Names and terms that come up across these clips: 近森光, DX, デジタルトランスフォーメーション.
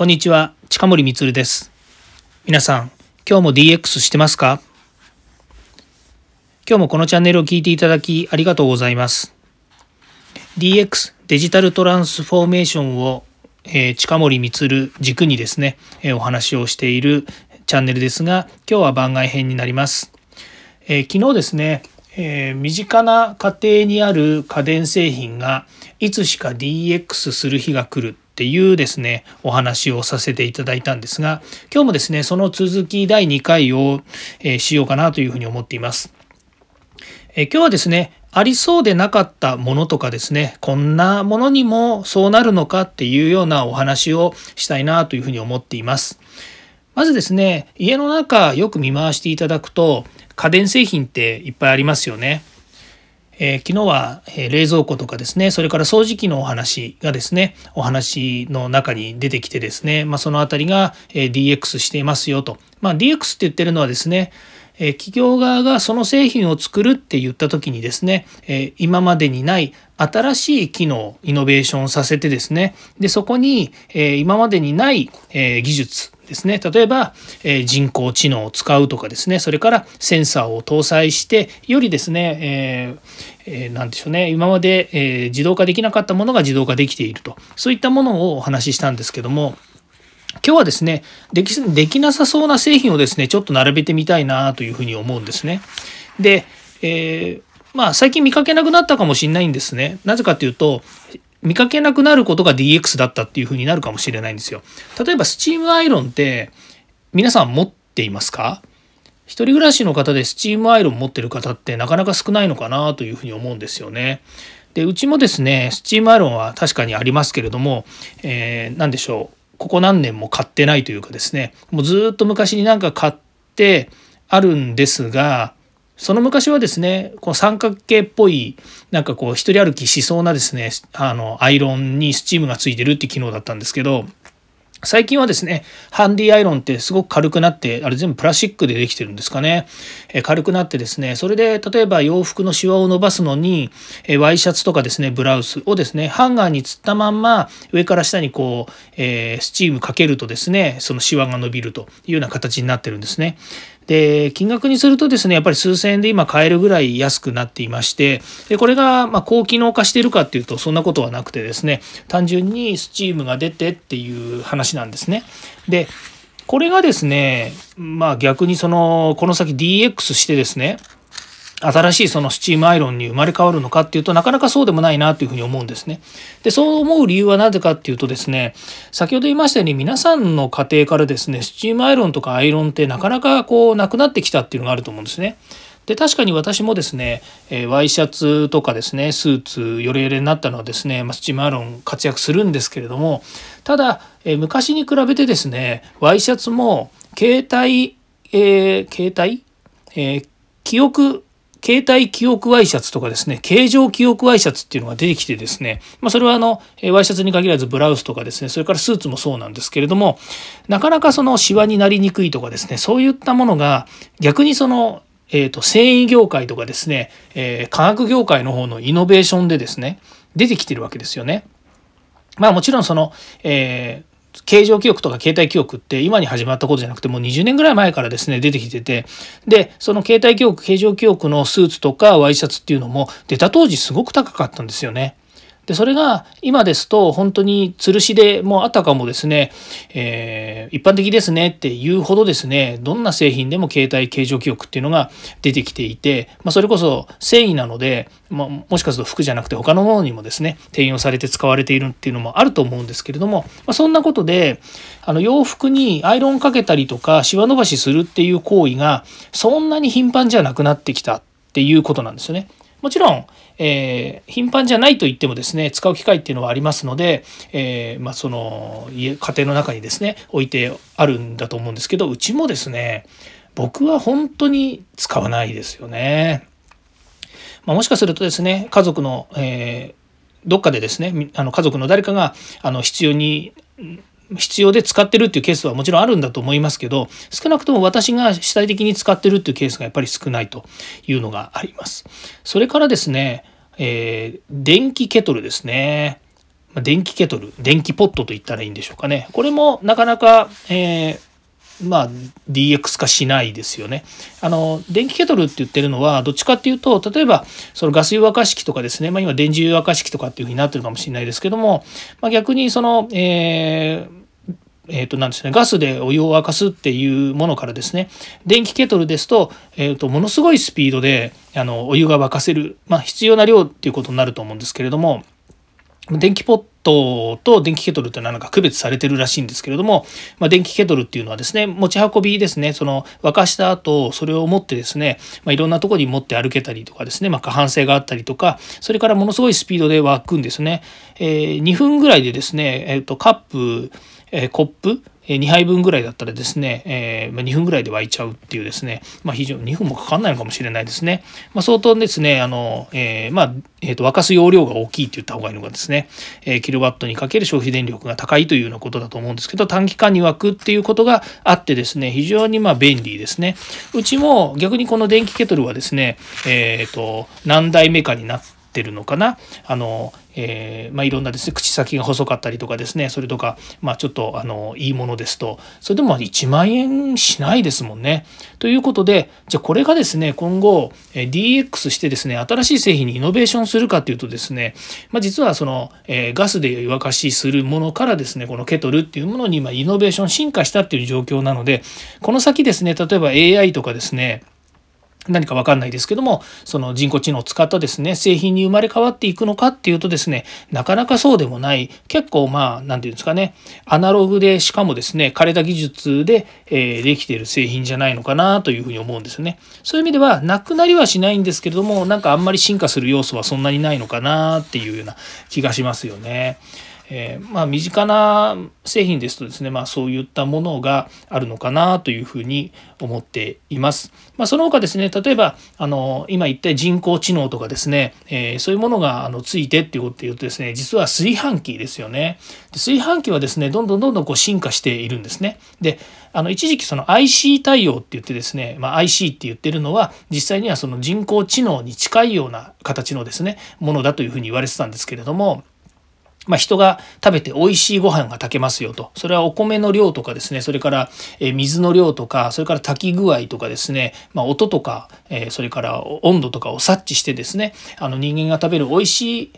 こんにちは、近森光です。皆さん、今日も DX してますか？今日もこのチャンネルを聞いていただきありがとうございます。 DX デジタルトランスフォーメーションを近森光軸にですね、お話をしているチャンネルですが、今日は番外編になります。昨日ですね、身近な家庭にある家電製品がいつしか DX する日が来るっていうですね、お話をさせていただいたんですが、今日もですねその続き第2回をしようかなというふうに思っています。今日はですね、ありそうでなかったものとかですね、こんなものにもそうなるのかっていうようなお話をしたいなというふうに思っています。まずですね、家の中よく見回していただくと家電製品っていっぱいありますよね。昨日は冷蔵庫とかですね、それから掃除機のお話がですね、お話の中に出てきてですね、そのあたりが DX していますよと。DX って言ってるのはですね、企業側がその製品を作るって言った時にですね、今までにない新しい機能イノベーションさせてですね、でそこに今までにない技術ですね、例えば人工知能を使うとかですね、それからセンサーを搭載してよりですね、なんでしょうね、今まで自動化できなかったものが自動化できていると、そういったものをお話ししたんですけども、今日はですね、できなさそうな製品をですね、ちょっと並べてみたいなというふうに思うんですね。で、最近見かけなくなったかもしれないんですね。なぜかというと、見かけなくなることが DX だったっていうふうになるかもしれないんですよ。例えばスチームアイロンって皆さん持っていますか？一人暮らしの方でスチームアイロン持ってる方ってなかなか少ないのかなというふうに思うんですよね。で、うちもですね、スチームアイロンは確かにありますけれども、何でしょう。ここ何年も買ってないというかですね、もうずっと昔に買ってあるんですが、その昔はですね、こう三角形っぽい一人歩きしそうなですね、アイロンにスチームがついてるって機能だったんですけど、最近はですね、ハンディアイロンってすごく軽くなって、あれ全部プラスチックでできてるんですかね、軽くなってですね、それで例えば洋服のシワを伸ばすのにワイシャツとかですね、ブラウスをですねハンガーにつったまんま上から下にこう、スチームかけるとですね、そのシワが伸びるというような形になってるんですね。で、金額にするとですね、やっぱり数千円で今買えるぐらい安くなっていまして、でこれが高機能化しているかっていうとそんなことはなくてですね、単純にスチームが出てっていう話なんですね。でこれがですね、逆にこの先 DX してですね、新しいそのスチームアイロンに生まれ変わるのかっていうと、なかなかそうでもないなというふうに思うんですね。で、そう思う理由はなぜかっていうとですね、先ほど言いましたように皆さんの家庭からですね、スチームアイロンとかアイロンってなかなかなくなってきたっていうのがあると思うんですね。で、確かに私もですね、ワイシャツとかですね、スーツヨレヨレになったのはですね、スチームアイロン活躍するんですけれども、ただ、昔に比べてですね、ワイシャツも携帯記憶ワイシャツとかですね、形状記憶ワイシャツっていうのが出てきてですね、それはワイシャツに限らずブラウスとかですね、それからスーツもそうなんですけれども、なかなかそのシワになりにくいとかですね、そういったものが逆に繊維業界とかですね、化学業界の方のイノベーションでですね、出てきてるわけですよね。もちろん形状記憶とか携帯記憶って今に始まったことじゃなくて、もう20年ぐらい前からですね出てきてて、でその携帯記憶形状記憶のスーツとかワイシャツっていうのも出た当時すごく高かったんですよね。でそれが今ですと本当に吊るしでもうあたかもですね、一般的ですねっていうほどですね、どんな製品でも携帯形状記憶っていうのが出てきていて、それこそ繊維なので、もしかすると服じゃなくて他のものにもですね転用されて使われているっていうのもあると思うんですけれども、そんなことで洋服にアイロンかけたりとかシワ伸ばしするっていう行為がそんなに頻繁じゃなくなってきたっていうことなんですよね。もちろん、頻繁じゃないと言ってもですね、使う機会っていうのはありますので、家庭の中にですね置いてあるんだと思うんですけど、うちもですね僕は本当に使わないですよね。もしかするとですね、家族の、どっかでですね家族の誰かが必要で使ってるっていうケースはもちろんあるんだと思いますけど、少なくとも私が主体的に使ってるっていうケースがやっぱり少ないというのがあります。それからですね、電気ケトルですね。電気ケトル、電気ポットと言ったらいいんでしょうかね。これもなかなか、DX 化しないですよね。電気ケトルって言ってるのはどっちかっていうと、例えばそのガス湯沸かし器とかですね、今電磁湯沸かし器とかっていう風になってるかもしれないですけども、逆にその、なんですね、ガスでお湯を沸かすっていうものからですね、電気ケトルですと、ものすごいスピードでお湯が沸かせる、必要な量っていうことになると思うんですけれども、電気ポットと電気ケトルというのはなんか区別されてるらしいんですけれども、電気ケトルっていうのはですね、持ち運びですね、その沸かした後それを持ってですね、いろんなところに持って歩けたりとかですね、可搬性があったりとか、それからものすごいスピードで沸くんですね。2分ぐらいでですね、コップ2杯分ぐらいだったらですね、2分ぐらいで沸いちゃうっていうですね、非常に2分もかかんないのかもしれないですね。相当ですね、沸かす容量が大きいって言った方がいいのがですね、キロワットにかける消費電力が高いというようなことだと思うんですけど、短期間に沸くっていうことがあってですね、非常に便利ですね。うちも逆にこの電気ケトルはですね、何台目かになってるのかな、いろんなですね、口先が細かったりとかですね、それとかちょっといいものですと、それでも1万円しないですもんね。ということで、じゃあこれがですね、今後 DX してですね、新しい製品にイノベーションするかというとですね、実はそのガスで湯沸かしするものからですね、このケトルっていうものにイノベーション進化したっていう状況なので、この先ですね、例えば AI とかですね、何か分かんないですけども、その人工知能を使ったですね、製品に生まれ変わっていくのかっていうとですね、なかなかそうでもない、結構何て言うんですかね、アナログでしかもですね、枯れた技術で、できている製品じゃないのかなというふうに思うんですよね。そういう意味ではなくなりはしないんですけれども、なんかあんまり進化する要素はそんなにないのかなっていうような気がしますよね。身近な製品ですとですね、そういったものがあるのかなというふうに思っています。その他ですね、例えば今言った人工知能とかですね、そういうものがついてっていうことで言うとですね、実は炊飯器ですよね。で、炊飯器はですね、どんどんこう進化しているんですね。で、一時期その IC 対応って言ってですね、IC って言ってるのは実際にはその人工知能に近いような形のですね、ものだというふうに言われてたんですけれども、人が食べて美味しいご飯が炊けますよと。それはお米の量とかですね、それから水の量とか、それから炊き具合とかですね、音とか、それから温度とかを察知してですね、人間が食べる美味しい、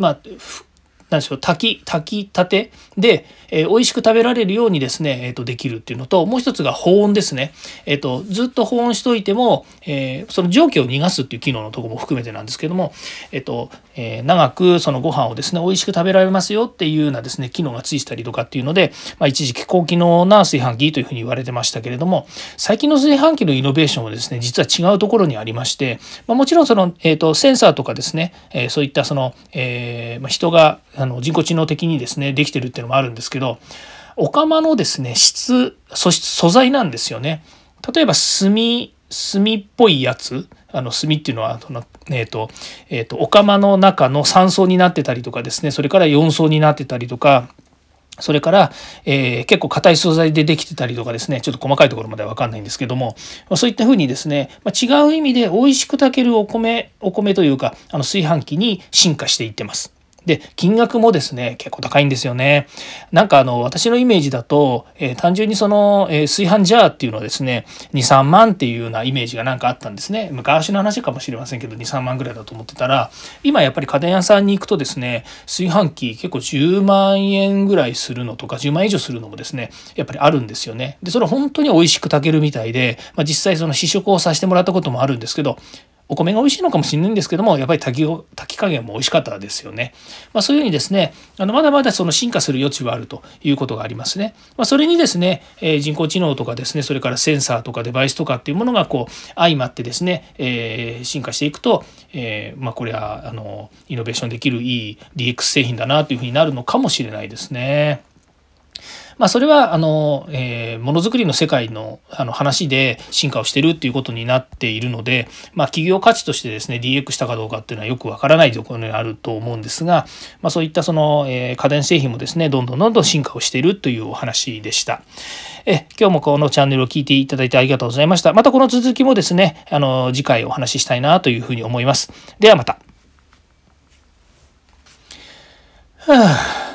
炊きたてで、美味しく食べられるようにですね、できるっていうのと、もう一つが保温ですね。ずっと保温しておいても、その蒸気を逃がすっていう機能のところも含めてなんですけども、長くそのご飯をですね、美味しく食べられますよっていうようなですね、機能がついてたりとかっていうので、一時期高機能な炊飯器というふうに言われてましたけれども、最近の炊飯器のイノベーションはですね、実は違うところにありまして、もちろんその、センサーとかですね、そういったその、人が人工知能的にですね、できてるっていうのもあるんですけど、お釜のですね、素材なんですよね。例えば炭っぽいやつ、炭っていうのはお釜の中の3層になってたりとかですね、それから4層になってたりとか、それから、結構硬い素材でできてたりとかですね、ちょっと細かいところまでは分かんないんですけども、そういったふうにですね、違う意味で美味しく炊けるお米というか、炊飯器に進化していってます。で、金額もですね、結構高いんですよね。なんか私のイメージだと、単純にその、炊飯ジャーっていうのはですね、2、3万っていうようなイメージがなんかあったんですね。昔の話かもしれませんけど、2、3万ぐらいだと思ってたら、今やっぱり家電屋さんに行くとですね、炊飯器結構10万円ぐらいするのとか、10万円以上するのもですね、やっぱりあるんですよね。で、それ本当に美味しく炊けるみたいで、実際その試食をさせてもらったこともあるんですけど、お米が美味しいのかもしれないんですけども、やっぱり炊き加減も美味しかったですよね。そういうふうにですね、まだまだその進化する余地はあるということがありますね。それにですね、人工知能とかですね、それからセンサーとかデバイスとかっていうものがこう相まってですね、進化していくと、これはイノベーションできるいい DX 製品だなというふうになるのかもしれないですね。それはものづくりの世界の話で進化をしているっていうことになっているので、企業価値としてですね DX したかどうかっていうのはよくわからないところにあると思うんですが、そういったその家電製品もですねどんどん進化をしているというお話でした。今日もこのチャンネルを聞いていただいてありがとうございました。またこの続きもですね次回お話ししたいなというふうに思います。ではまた。はぁ。